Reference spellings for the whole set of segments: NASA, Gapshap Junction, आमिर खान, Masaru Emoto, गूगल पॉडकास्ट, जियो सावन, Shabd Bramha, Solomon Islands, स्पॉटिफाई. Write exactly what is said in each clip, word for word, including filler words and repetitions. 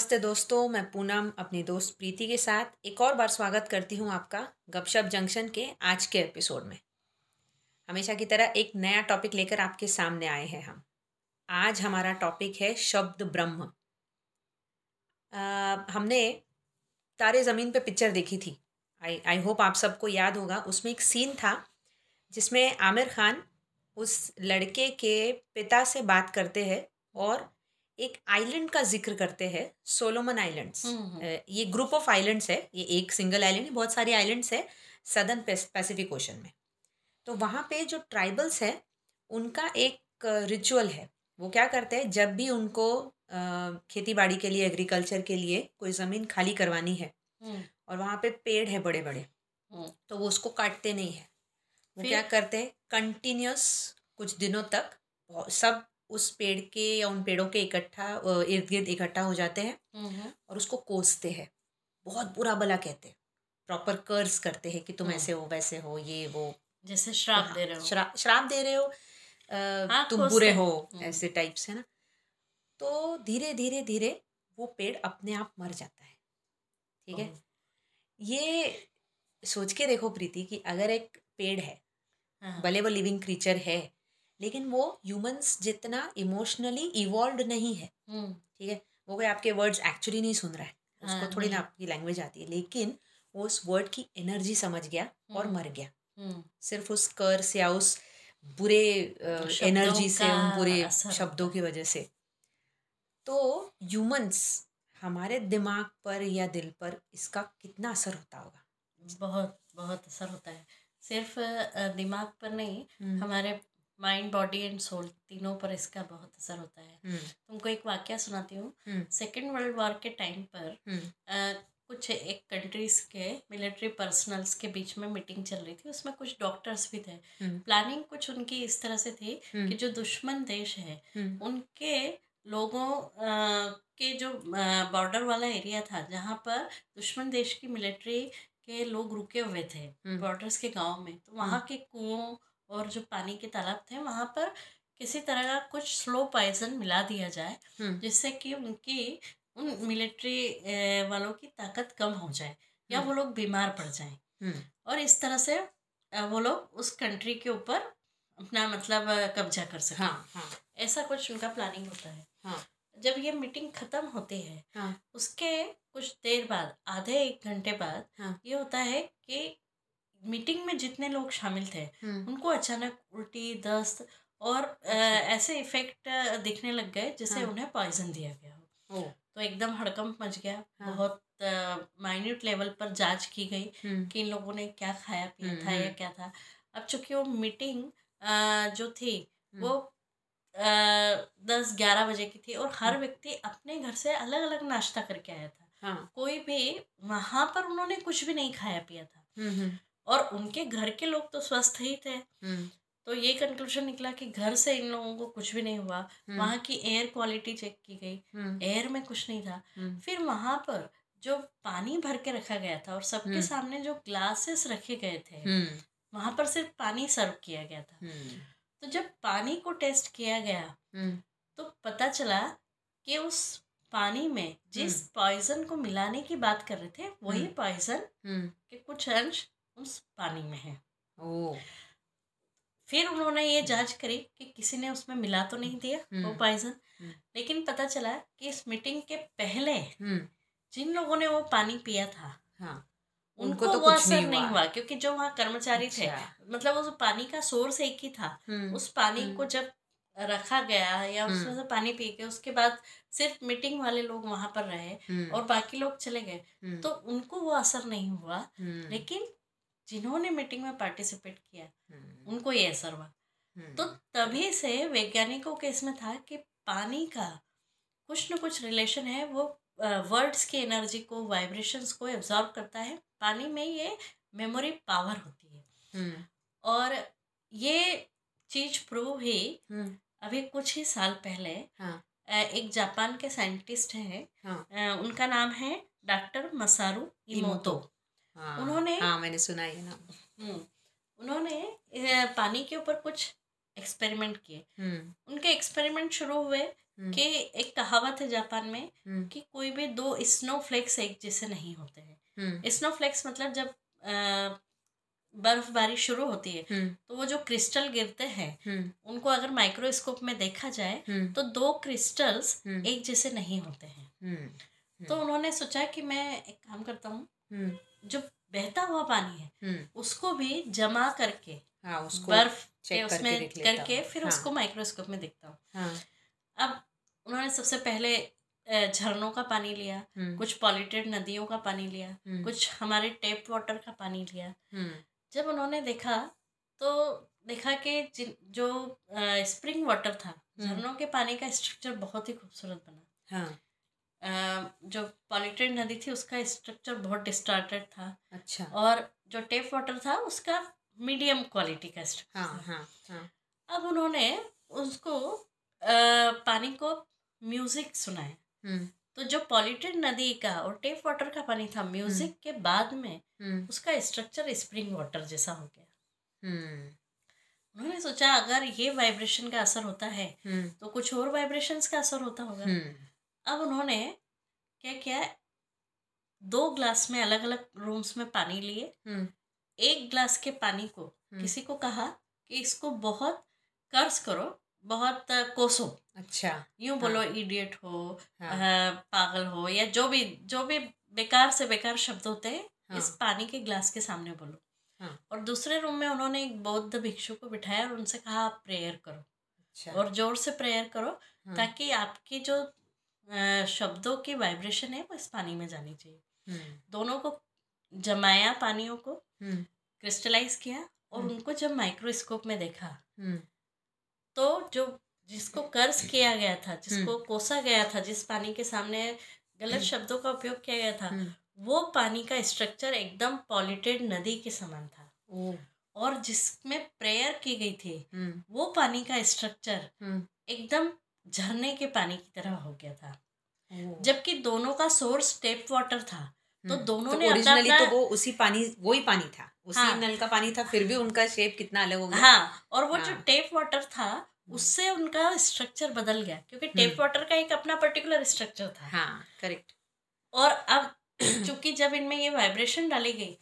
नमस्ते दोस्तों, मैं पूनम अपनी दोस्त प्रीति के साथ एक और बार स्वागत करती हूं आपका गपशप जंक्शन के आज के एपिसोड में। हमेशा की तरह एक नया टॉपिक लेकर आपके सामने आए हैं हम। आज हमारा टॉपिक है शब्द ब्रह्म। आ, हमने तारे ज़मीन पे पिक्चर देखी थी, आई आई होप आप सबको याद होगा। उसमें एक सीन था जिसमें आमिर खान उस लड़के के पिता से बात करते हैं और एक आइलैंड का जिक्र करते हैं, सोलोमन आइलैंड्स। ये ग्रुप ऑफ आइलैंड्स है, ये एक सिंगल आइलैंड है, बहुत सारी आइलैंड्स है सदर्न पैसिफिक ओशन में। तो वहाँ पे जो ट्राइबल्स हैं उनका एक रिचुअल है। वो क्या करते हैं, जब भी उनको खेती बाड़ी के लिए, एग्रीकल्चर के लिए कोई ज़मीन खाली करवानी है और वहाँ पे पेड़ है बड़े बड़े, तो वो उसको काटते नहीं है। वो क्या करते हैं, कंटिन्यूस कुछ दिनों तक सब उस पेड़ के या उन पेड़ों के इकट्ठा इर्द गिर्द इकट्ठा हो जाते हैं और उसको कोसते हैं, बहुत बुरा भला कहते हैं, प्रॉपर कर्स करते हैं कि तुम ऐसे हो, वैसे हो, ये वो, जैसे श्राप दे रहे हो, श्रा, श्राप दे रहे हो, आ, हाँ, तुम बुरे हो, ऐसे टाइप से ना। तो धीरे धीरे धीरे वो पेड़ अपने आप मर जाता है। ठीक है, ये सोच के देखो प्रीति कि अगर एक पेड़ है, भले वो लिविंग क्रीचर है, लेकिन वो ह्यूमंस जितना इमोशनली इवॉल्व नहीं है। ठीक है, वो कोई आपके वर्ड्स एक्चुअली नहीं सुन रहा है, उसको थोड़ी ना आपकी लैंग्वेज आती है, लेकिन वो उस वर्ड की एनर्जी समझ गया और मर गया, सिर्फ उस कर्स या उस बुरे एनर्जी से, उन बुरे शब्दों की वजह से। तो ह्यूमंस, हमारे दिमाग पर या दिल पर इसका कितना असर होता होगा। बहुत बहुत असर होता है, सिर्फ दिमाग पर नहीं, हमारे माइंड, बॉडी एंड सोल, तीनों पर इसका बहुत असर होता है। hmm. तुमको एक वाकया सुनाती हूँ। सेकेंड वर्ल्ड वॉर के टाइम पर hmm. आ, कुछ एक कंट्रीज के मिलिट्री पर्सनल्स के बीच में मीटिंग चल रही थी। उसमें कुछ डॉक्टर्स भी थे। hmm. प्लानिंग कुछ उनकी इस तरह से थी hmm. कि जो दुश्मन देश है hmm. उनके लोगों आ, के जो बॉर्डर वाला एरिया था, जहाँ पर दुश्मन देश की मिलिट्री के लोग रुके हुए थे hmm. बॉर्डर्स के गाँव में, तो वहाँ hmm. के कुओं और जो पानी के तालाब थे वहाँ पर किसी तरह का कुछ स्लो पॉइजन मिला दिया जाए जिससे कि उनकी उन मिलिट्री वालों की ताकत कम हो जाए या वो लोग बीमार पड़ जाएं, और इस तरह से वो लोग उस कंट्री के ऊपर अपना मतलब कब्जा कर सकें। हाँ, हाँ. ऐसा कुछ उनका प्लानिंग होता है। हाँ. जब ये मीटिंग खत्म होती है हाँ. उसके कुछ देर बाद, आधे एक घंटे बाद हाँ. ये होता है कि मीटिंग में जितने लोग शामिल थे उनको अचानक उल्टी, दस्त और अच्छा। ऐसे इफेक्ट दिखने लग गए जैसे हाँ। उन्हें पॉइजन दिया गया हो। तो एकदम हड़कंप मच गया। हाँ। बहुत माइन्यूट लेवल पर जांच की गई कि इन लोगों ने क्या खाया पिया था या क्या था। अब चूंकि वो मीटिंग आ, जो थी वो दस ग्यारह बजे की थी और हर व्यक्ति अपने घर से अलग अलग नाश्ता करके आया था। हाँ। कोई भी वहां पर उन्होंने कुछ भी नहीं खाया पिया था, और उनके घर के लोग तो स्वस्थ ही थे। तो ये कंक्लूजन निकला कि घर से इन लोगों को कुछ भी नहीं हुआ। वहाँ की एयर क्वालिटी चेक की गई, एयर में कुछ नहीं था। फिर वहाँ पर जो पानी भर के रखा गया था और सबके सामने जो ग्लासेस रखे गए थे, वहाँ पर सिर्फ पानी सर्व किया गया था। तो जब पानी को टेस्ट किया गया तो पता चला कि उस पानी में जिस पॉइजन को मिलाने की बात कर रहे थे वही पॉइजन के कुछ अंश उस पानी में है। ओ। फिर उन्होंने ये जांच करी कि किसी ने उसमें मिला तो नहीं दिया वो पॉइजन, लेकिन पता चला कि इस मीटिंग के पहले जिन लोगों ने वो पानी पिया था हाँ। उनको, उनको तो कुछ असर नहीं, नहीं हुआ, क्योंकि जो वहाँ कर्मचारी अच्छा। थे, मतलब उस पानी का सोर्स एक ही था। उस पानी को जब रखा गया या उसमें से पानी पी के उसके बाद सिर्फ मीटिंग वाले लोग वहां पर रहे और बाकी लोग चले गए, तो उनको वो असर नहीं हुआ, लेकिन जिन्होंने मीटिंग में पार्टिसिपेट किया उनको ये असर हुआ। तो तभी से वैज्ञानिकों के इसमें था कि पानी का कुछ न कुछ रिलेशन है, वो वर्ड्स की एनर्जी को, वाइब्रेशंस को एब्जॉर्ब करता है। पानी में ये मेमोरी पावर होती है, और ये चीज प्रूव हुई अभी कुछ ही साल पहले। हाँ। एक जापान के साइंटिस्ट हैं, हाँ। उनका नाम है डॉक्टर मसारू इमोतो। हाँ, उन्होंने हाँ मैंने सुना ये ना। उन्होंने पानी के ऊपर कुछ एक्सपेरिमेंट किए. उनके एक्सपेरिमेंट शुरू हुए कि एक कहावत है जापान में कि कोई भी दो स्नोफ्लेक्स एक जैसे नहीं होते हैं. स्नोफ्लेक्स मतलब जब आ, बर्फबारी शुरू होती है तो वो जो क्रिस्टल गिरते हैं उनको अगर माइक्रोस्कोप में देखा जाए तो दो क्रिस्टल्स एक जैसे नहीं होते हैं. तो उन्होंने सोचा कि मैं एक काम करता हूँ, जो बहता हुआ पानी है उसको भी जमा करके हाँ, उसको बर्फ के उसमें करके फिर हाँ. उसको माइक्रोस्कोप में देखता हूँ. हाँ. अब उन्होंने सबसे पहले झरनों का पानी लिया, कुछ पॉल्यूटेड नदियों का पानी लिया, कुछ हमारे टैप वाटर का पानी लिया. जब उन्होंने देखा तो देखा कि जो स्प्रिंग वाटर था, झरनों के पानी का स्ट्रक्चर बहुत ही खूबसूरत बना. हाँ. Uh, जो पॉल्यूटेड नदी थी उसका स्ट्रक्चर बहुत डिस्टॉर्टेड था. अच्छा. और जो टैप वाटर था उसका मीडियम क्वालिटी का स्ट्रक्चर. हाँ, हाँ, हाँ. अब उन्होंने उसको uh, पानी को म्यूजिक सुनाया. तो जो पॉल्यूटेड नदी का और टैप वाटर का पानी था म्यूजिक के बाद में उसका स्ट्रक्चर स्प्रिंग वाटर जैसा हो गया. उन्होंने सोचा अगर ये वाइब्रेशन का असर होता है तो कुछ और वाइब्रेशंस का असर होता होगा. अब उन्होंने क्या किया, दो ग्लास में अलग अलग रूम्स में पानी लिए. एक ग्लास के पानी को किसी को कहा कि इसको बहुत कर्स करो, बहुत कोसो. अच्छा. यूं हाँ. बोलो इडियट हो, हाँ. आ, पागल हो, या जो भी जो भी बेकार से बेकार शब्द होते हैं हाँ. इस पानी के ग्लास के सामने बोलो. हाँ. और दूसरे रूम में उन्होंने एक बौद्ध भिक्षु को बिठाया और उनसे कहा आप प्रेयर करो. अच्छा. और जोर से प्रेयर करो हाँ. ताकि आपकी जो शब्दों की वाइब्रेशन है वो इस पानी में जानी चाहिए. दोनों को जमाया, पानियों को क्रिस्टलाइज किया और उनको जब माइक्रोस्कोप में देखा तो जो जिसको कर्ज किया गया था, जिसको कोसा गया था, जिस पानी के सामने गलत शब्दों का उपयोग किया गया था, वो पानी का स्ट्रक्चर एकदम पॉल्यूटेड नदी के समान था. और जिसमें प्रेयर की गई थी वो पानी का स्ट्रक्चर एकदम झरने के पानी की तरह हो गया था. जबकि दोनों का सोर्स टैप वाटर था. तो दोनों तो ने ओरिजिनली तो वो उसी पानी वो ही पानी था, उसी हाँ, नल का पानी था, फिर भी उनका शेप कितना अलग हो गया. हाँ. और वो हाँ. जो टैप वाटर था उससे उनका स्ट्रक्चर बदल गया, क्योंकि टैप वाटर का एक अपना पर्टिकुलर स्ट्रक्चर था. हाँ, करेक्ट. और अब चूंकि जब इनमें ये वाइब्रेशन डाली गई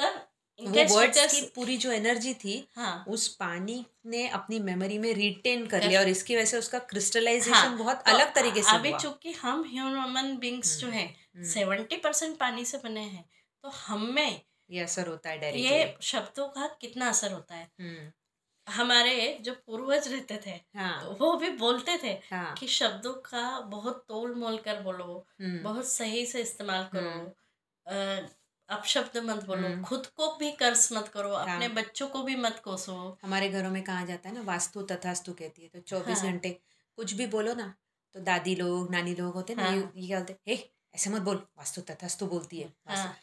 तब वर्ड्स की पूरी जो एनर्जी थी हाँ. उस पानी ने अपनी मेमोरी में रिटेन कर लिया और इसकी वजह से उसका क्रिस्टलाइजेशन हाँ. बहुत तो अलग तरीके से हुआ. अभी चूंकि हम ह्यूमन बीइंग्स जो है सेवेंटी परसेंट पानी से बने हैं, तो हम में ये असर होता है डायरेक्टली. ये शब्दों का कितना असर होता है. हुँ. हमारे जो पूर्वज रहते थे हाँ. तो वो भी बोलते थे हाँ. कि शब्दों का बहुत तोल मोल कर बोलो, बहुत सही से इस्तेमाल करो, अपशब्द मत बोलो, खुद को भी कर्स मत करो, अपने बच्चों को भी मत कोसो. हमारे घरों में कहा जाता है ना, वास्तु तथास्तु कहती है. तो चौबीस घंटे हाँ. कुछ भी बोलो ना तो दादी लोग नानी लोग होते हैं हाँ. ना ये क्या बोलते हैं, ऐसे मत बोल, वास्तु तथास्तु बोलती है. हाँ.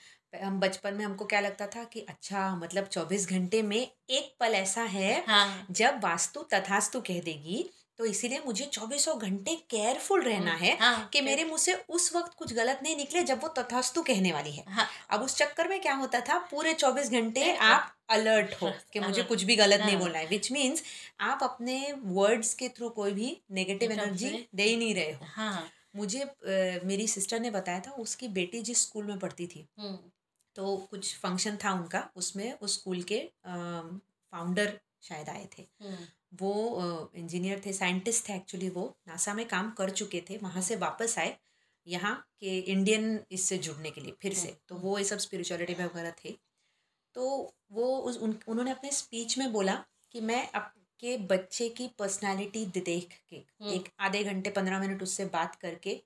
हम बचपन में हमको क्या लगता था कि अच्छा मतलब चौबीस घंटे में एक पल ऐसा है हाँ. जब वास्तु तथास्तु कह देगी, तो इसीलिए मुझे चौबीसों घंटे केयरफुल रहना है हाँ, कि मेरे मुंह से उस वक्त कुछ गलत नहीं निकले जब वो तथास्तु कहने वाली है. हाँ, अब उस चक्कर में क्या होता था, पूरे चौबीस घंटे आप अलर्ट हो कि मुझे कुछ भी गलत हाँ, नहीं बोलना है. विच मीन्स आप अपने वर्ड्स के थ्रू कोई भी नेगेटिव एनर्जी दे ही नहीं रहे हो. हाँ, मुझे ए, मेरी सिस्टर ने बताया था, उसकी बेटी जिस स्कूल में पढ़ती थी तो कुछ फंक्शन था उनका, उसमें उस स्कूल के फाउंडर शायद आए थे. वो इंजीनियर थे, साइंटिस्ट थे एक्चुअली, वो नासा में काम कर चुके थे, वहाँ से वापस आए यहाँ के इंडियन इससे जुड़ने के लिए फिर से. तो वो ये सब स्पिरिचुअलिटी वगैरह थे. तो वो उस उन, उन्होंने अपने स्पीच में बोला कि मैं आपके बच्चे की पर्सनालिटी देख के एक आधे घंटे पंद्रह मिनट उससे बात करके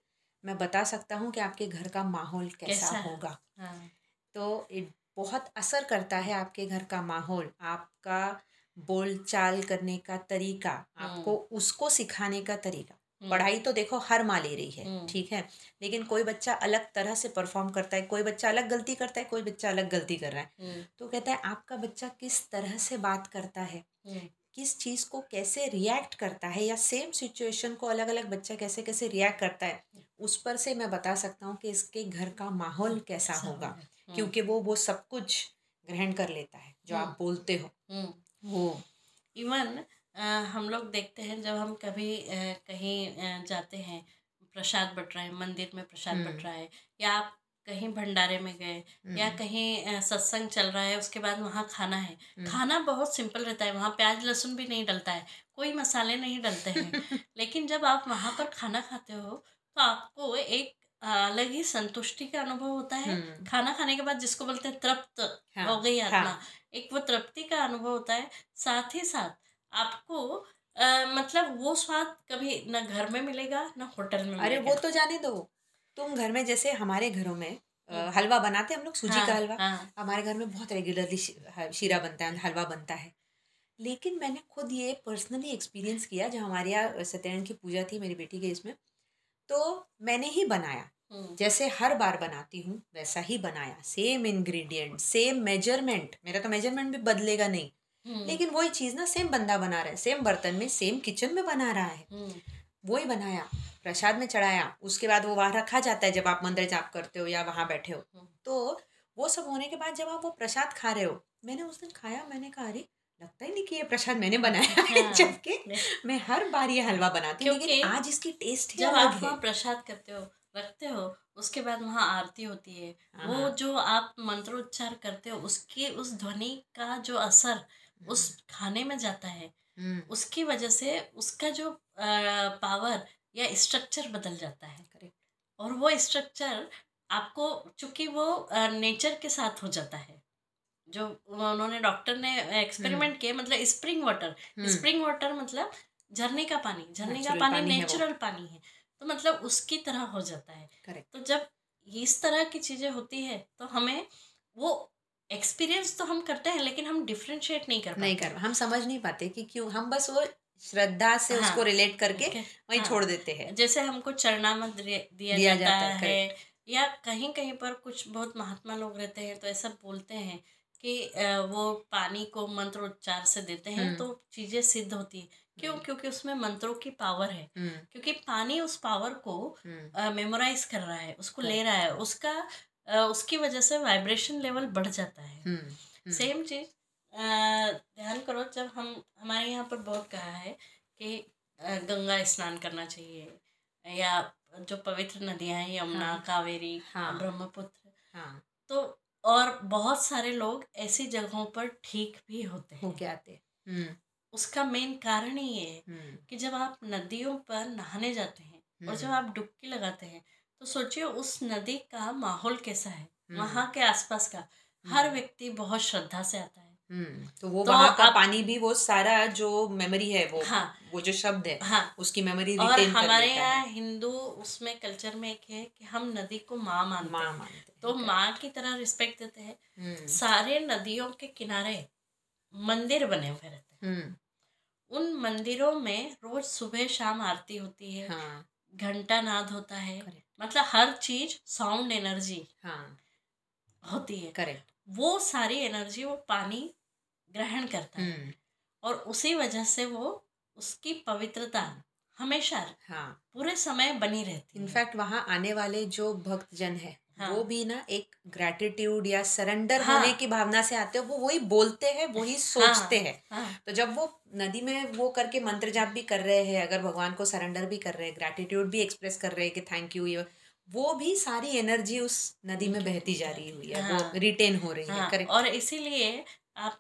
मैं बता सकता हूँ कि आपके घर का माहौल कैसा, कैसा? होगा. हाँ. तो बहुत असर करता है आपके घर का माहौल, आपका बोल चाल करने का तरीका, आपको उसको सिखाने का तरीका. पढ़ाई तो देखो हर माँ ले रही है, ठीक है, लेकिन कोई बच्चा अलग तरह से परफॉर्म करता है, कोई बच्चा अलग गलती करता है, कोई बच्चा अलग गलती कर रहा है. तो कहता है आपका बच्चा किस तरह से बात करता है, किस चीज़ को कैसे रिएक्ट करता है, या सेम सिचुएशन को अलग अलग बच्चा कैसे कैसे रिएक्ट करता है, उस पर से मैं बता सकता हूँ कि इसके घर का माहौल कैसा होगा, क्योंकि वो वो सब कुछ ग्रहण कर लेता है जो आप बोलते हो. वो इवन आ, हम लोग देखते हैं जब हम कभी आ, कहीं आ, जाते हैं, प्रसाद बट रहा है मंदिर में, प्रसाद बट रहा है, या आप कहीं भंडारे में गए या कहीं सत्संग चल रहा है, उसके बाद वहाँ खाना है। खाना बहुत सिंपल रहता है, वहाँ प्याज लहसुन भी नहीं डलता है, कोई मसाले नहीं डलते हैं लेकिन जब आप वहाँ पर खाना खाते हो तो आपको एक अलग ही संतुष्टि का अनुभव होता है। खाना खाने के बाद जिसको बोलते हैं तृप्त हो गई आत्मा, एक वो तृप्ति का अनुभव होता है। साथ ही साथ आपको आ, मतलब वो स्वाद कभी ना घर में मिलेगा ना होटल में। अरे वो तो जाने दो, तुम घर में, जैसे हमारे घरों में हलवा बनाते हैं हम लोग, सूजी हाँ, का हलवा हाँ. हमारे घर में बहुत रेगुलरली शीरा बनता है, हलवा बनता है। लेकिन मैंने खुद ये पर्सनली एक्सपीरियंस किया, जब हमारे यहाँ सत्यनारायण की पूजा थी मेरी बेटी के इसमें, तो मैंने ही बनाया जैसे हर बार बनाती हूँ वैसा ही बनाया, सेम इंग्रेडिएंट सेम मेजरमेंट, मेरा तो मेजरमेंट भी बदलेगा नहीं, लेकिन वही चीज़ ना सेम बंदा बना रहा है, सेम बर्तन में सेम किचन में बना रहा है, वही बनाया, प्रसाद में चढ़ाया, उसके बाद वो वहाँ रखा जाता है जब आप मंदिर जाप करते हो या वहाँ बैठे हो। तो वो सब होने के बाद जब आप वो प्रसाद खा रहे हो, मैंने उस दिन खाया, मैंने कहा अरे लगता ही नहीं कि ये प्रसाद मैंने बनाया है हाँ, जबकि मैं हर बार ये हलवा बनाती हूँ, लेकिन आज इसकी टेस्ट जब आप वहाँ प्रसाद करते हो रखते हो, उसके बाद वहाँ आरती होती है, वो जो आप मंत्रोच्चार करते हो उसके उस ध्वनि का जो असर उस खाने में जाता है, उसकी वजह से उसका जो आ, पावर या स्ट्रक्चर बदल जाता है। करेक्ट। और वो स्ट्रक्चर आपको, चूंकि वो आ, नेचर के साथ हो जाता है, जो उन्होंने डॉक्टर ने एक्सपेरिमेंट किया, मतलब स्प्रिंग वाटर, स्प्रिंग वाटर मतलब झरने का पानी, झरने का पानी नेचुरल पानी है, तो मतलब उसकी तरह हो जाता है। करेक्ट। तो जब इस तरह की चीज़ें होती है तो हमें वो एक्सपीरियंस तो हम करते हैं, लेकिन हम डिफरेंशिएट नहीं कर पाते, नहीं कर हम समझ नहीं पाते कि क्यों, हम बस वो श्रद्धा से हाँ, उसको रिलेट करके okay, वहीं हाँ, छोड़ देते हैं। जैसे हमको चरणामृत दिया, दिया जाता, जाता है, है या कहीं कहीं पर कुछ बहुत महात्मा लोग रहते हैं तो ऐसा बोलते हैं कि वो पानी को मंत्रोच्चार से देते हैं तो चीजें सिद्ध होती है। क्यों? क्योंकि उसमें मंत्रों की पावर है, क्योंकि पानी उस पावर को मेमोराइज कर रहा है, उसको ले रहा है, उसका उसकी वजह से वाइब्रेशन लेवल बढ़ जाता है। सेम चीज ध्यान करो, जब हम हमारे यहाँ पर बहुत कहा है कि गंगा स्नान करना चाहिए, या जो पवित्र नदियाँ हैं यमुना हाँ, कावेरी हाँ, ब्रह्मपुत्र हाँ, तो और बहुत सारे लोग ऐसी जगहों पर ठीक भी होते हैं, होके आते हैं। उसका मेन कारण ही ये है कि जब आप नदियों पर नहाने जाते हैं और जब आप डुबकी लगाते हैं तो सोचिए उस नदी का माहौल कैसा है, वहाँ के आसपास का हर व्यक्ति बहुत श्रद्धा से आता है, तो वो तो वहाँ का पानी भी, वो सारा जो मेमोरी है वो हाँ, वो जो शब्द है हाँ, उसकी मेमोरी रिटेन कर लेता है। और हमारे यहाँ हिंदू उसमें कल्चर में एक है कि हम नदी को माँ मानते माँ हैं, मानते तो माँ की तरह रिस्पेक्ट देते हैं। सारे नदियों के किनारे मंदिर बने हुए रहते हैं, उन मंदिरों में रोज सुबह शाम आरती होती है, घंटा नाद होता है, मतलब हर चीज साउंड एनर्जी हाँ, होती है। करेक्ट। वो सारी एनर्जी वो पानी ग्रहण करता है और उसी वजह से वो उसकी पवित्रता हमेशा हाँ, पूरे समय बनी रहती है। इनफैक्ट वहाँ आने वाले जो भक्तजन है हाँ, वो भी ना एक ग्रैटिट्यूड या सरेंडर हाँ, होने की भावना से आते हैं, वो वही बोलते हैं वही सोचते हाँ, हैं हाँ, तो जब वो नदी में वो करके मंत्र जाप भी कर रहे हैं, अगर भगवान को सरेंडर भी कर रहे हैं, ग्रैटिट्यूड भी एक्सप्रेस कर रहे हैं कि थैंक यू, ये वो भी सारी एनर्जी उस नदी में बहती जा रही हुई है हाँ, वो रिटेन हो रही हाँ, है। करेक्ट। और इसीलिए आप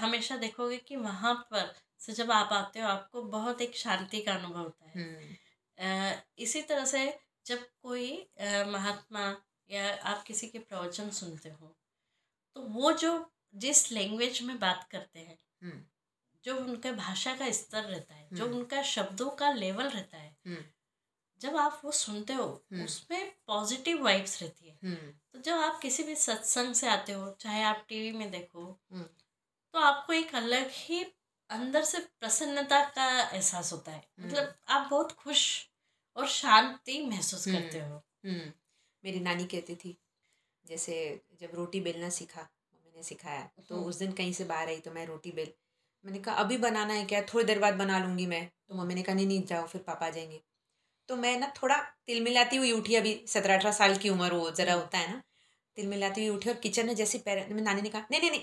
हमेशा देखोगे कि वहाँ पर से जब आप आते हो आपको बहुत एक शांति का अनुभव होता है। आ, इसी तरह से जब कोई आ, महात्मा या आप किसी के प्रवचन सुनते हो तो वो जो जिस लैंग्वेज में बात करते हैं, जो उनका भाषा का स्तर रहता है, जो उनका शब्दों का लेवल रहता है, जब आप वो सुनते हो उसमें पॉजिटिव वाइब्स रहती है। तो जब आप किसी भी सत्संग से आते हो, चाहे आप टीवी में देखो, तो आपको एक अलग ही अंदर से प्रसन्नता का एहसास होता है, मतलब आप बहुत खुश और शांति महसूस करते हो। मेरी नानी कहती थी, जैसे जब रोटी बेलना सीखा मैंने सिखाया, तो उस दिन कहीं से बाहर आई तो मैं रोटी बेल, मैंने कहा अभी बनाना है क्या, थोड़ी देर बाद बना लूँगी मैं, तो मम्मी ने कहा नहीं नहीं जाओ फिर पापा आ जाएंगे। तो मैं ना थोड़ा तिलमिलाती हुई उठी, अभी सत्रह अठारह साल की उम्र हो जरा होता है ना, तिलमिलाती हुई उठी और किचन में जैसे पैर, नानी ने कहा नहीं नहीं नहीं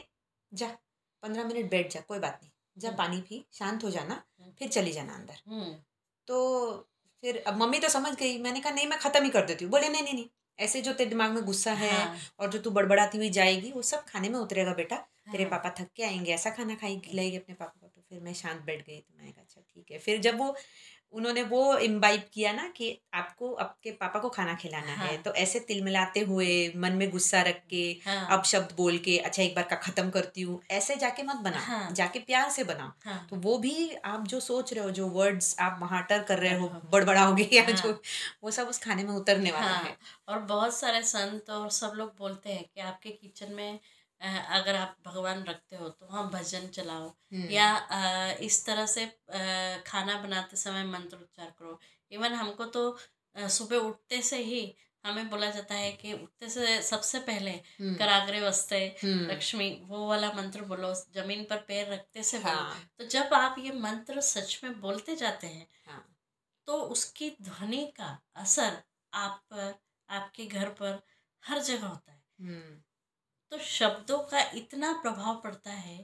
जा पंद्रह मिनट बैठ जा, कोई बात नहीं जब पानी भी शांत हो जाना फिर चली जाना अंदर। तो फिर अब मम्मी तो समझ गई, मैंने कहा नहीं मैं ख़त्म ही कर देती हूँ। बोले नहीं नहीं नहीं, ऐसे जो तेरे दिमाग में गुस्सा है हाँ। और जो तू बड़बड़ाती हुई जाएगी वो सब खाने में उतरेगा बेटा, तेरे हाँ। पापा थक के आएंगे, ऐसा खाना खाई खिलाएगी अपने पापा को। तो फिर मैं शांत बैठ गई। तो मैंने कहा अच्छा ठीक है। फिर जब वो उन्होंने वो इम्बाइब किया ना कि आपको आपके पापा को खाना खिलाना हाँ। है, तो ऐसे तिलमिलाते हुए मन में गुस्सा रख के हाँ। अपशब्द बोल के अच्छा एक बार का ख़त्म करती हूँ ऐसे जाके मत बनाओ हाँ। जाके प्यार से बनाओ हाँ। तो वो भी आप जो सोच रहे हो, जो वर्ड्स आप महाटर कर रहे हो, बड़बड़ाओगे या हाँ। जो वो सब उस खाने में उतरने वाला हाँ। है। और बहुत सारे संत और सब लोग बोलते हैं कि आपके किचन में अगर आप भगवान रखते हो तो वहाँ भजन चलाओ या इस तरह से खाना बनाते समय मंत्रोच्चार करो। इवन हमको तो सुबह उठते से ही हमें बोला जाता है कि उठते से सबसे पहले कराग्रे वस्ते लक्ष्मी वो वाला मंत्र बोलो, जमीन पर पैर रखते से बोलो हाँ। तो जब आप ये मंत्र सच में बोलते जाते हैं हाँ। तो उसकी ध्वनि का असर आप पर, आपके घर पर, हर जगह होता है। तो शब्दों का इतना प्रभाव पड़ता है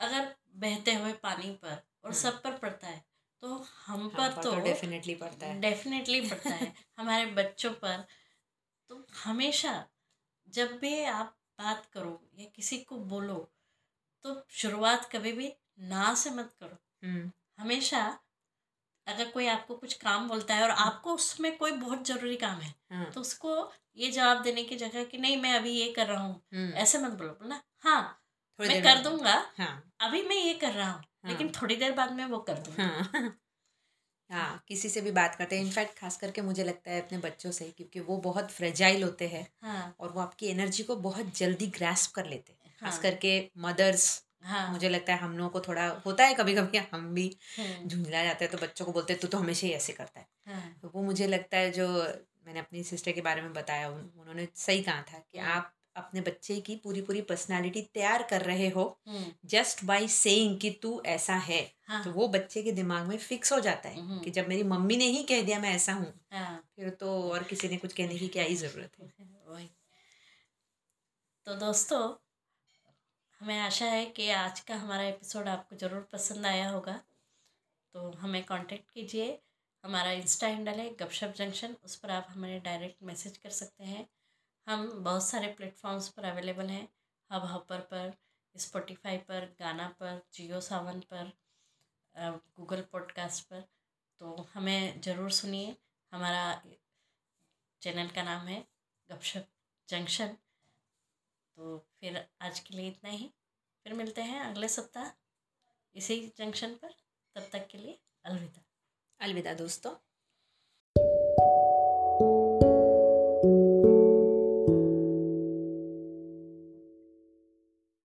अगर बहते हुए पानी पर और सब पर पड़ता है तो हम पर, हम पर तो डेफिनेटली पड़ता है, डेफिनेटली पड़ता है हमारे बच्चों पर। तो हमेशा जब भी आप बात करो या किसी को बोलो तो शुरुआत कभी भी ना से मत करो। हमेशा अगर कोई आपको कुछ काम बोलता है और आपको उसमें कोई बहुत ज़रूरी काम है हाँ। तो उसको ये जवाब देने की जगह कि नहीं मैं अभी ये कर रहा हूँ ऐसे मत बोलो। बोलना हाँ मैं कर दूंगा हाँ। अभी मैं ये कर रहा हूँ हाँ। लेकिन थोड़ी देर बाद में वो कर दूंगा हाँ। हाँ किसी से भी बात करते हैं, इनफैक्ट खास करके मुझे लगता है अपने बच्चों से, क्योंकि वो बहुत फ्रेजाइल होते हैं हाँ। और वो आपकी एनर्जी को बहुत जल्दी ग्रैस्प कर लेते हैं हाँ। खास करके मदर्स हाँ। मुझे लगता है हम लोगों को थोड़ा होता है कभी कभी, हम भी झुंझला जाते हैं तो बच्चों को बोलते हैं तू तो हमेशा ही ऐसे करता है हाँ। तो वो मुझे लगता है जो मैंने अपनी सिस्टर के बारे में बताया उन, उन्होंने सही कहा था कि आप अपने बच्चे की पूरी पूरी पर्सनालिटी तैयार कर रहे हो जस्ट बाई सेइंग कि तू ऐसा है हाँ। तो वो बच्चे के दिमाग में फिक्स हो जाता है कि जब मेरी मम्मी ने ही कह दिया मैं ऐसा हूँ हाँ। फिर तो और किसी ने कुछ कहने की क्या ही जरूरत है। तो दोस्तों हमें आशा है कि आज का हमारा एपिसोड आपको ज़रूर पसंद आया होगा। तो हमें कांटेक्ट कीजिए, हमारा इंस्टा हैंडल है गपशप जंक्शन, उस पर आप हमें डायरेक्ट मैसेज कर सकते हैं। हम बहुत सारे प्लेटफॉर्म्स पर अवेलेबल हैं, हब हॉपर पर, स्पॉटिफाई पर, गाना पर, जियो सावन पर, गूगल पॉडकास्ट पर। तो हमें ज़रूर सुनिए। हमारा चैनल का नाम है गपशप जंक्शन। तो फिर आज के लिए इतना ही, फिर मिलते हैं अगले सप्ताह इसी जंक्शन पर। तब तक के लिए अलविदा। अलविदा दोस्तों।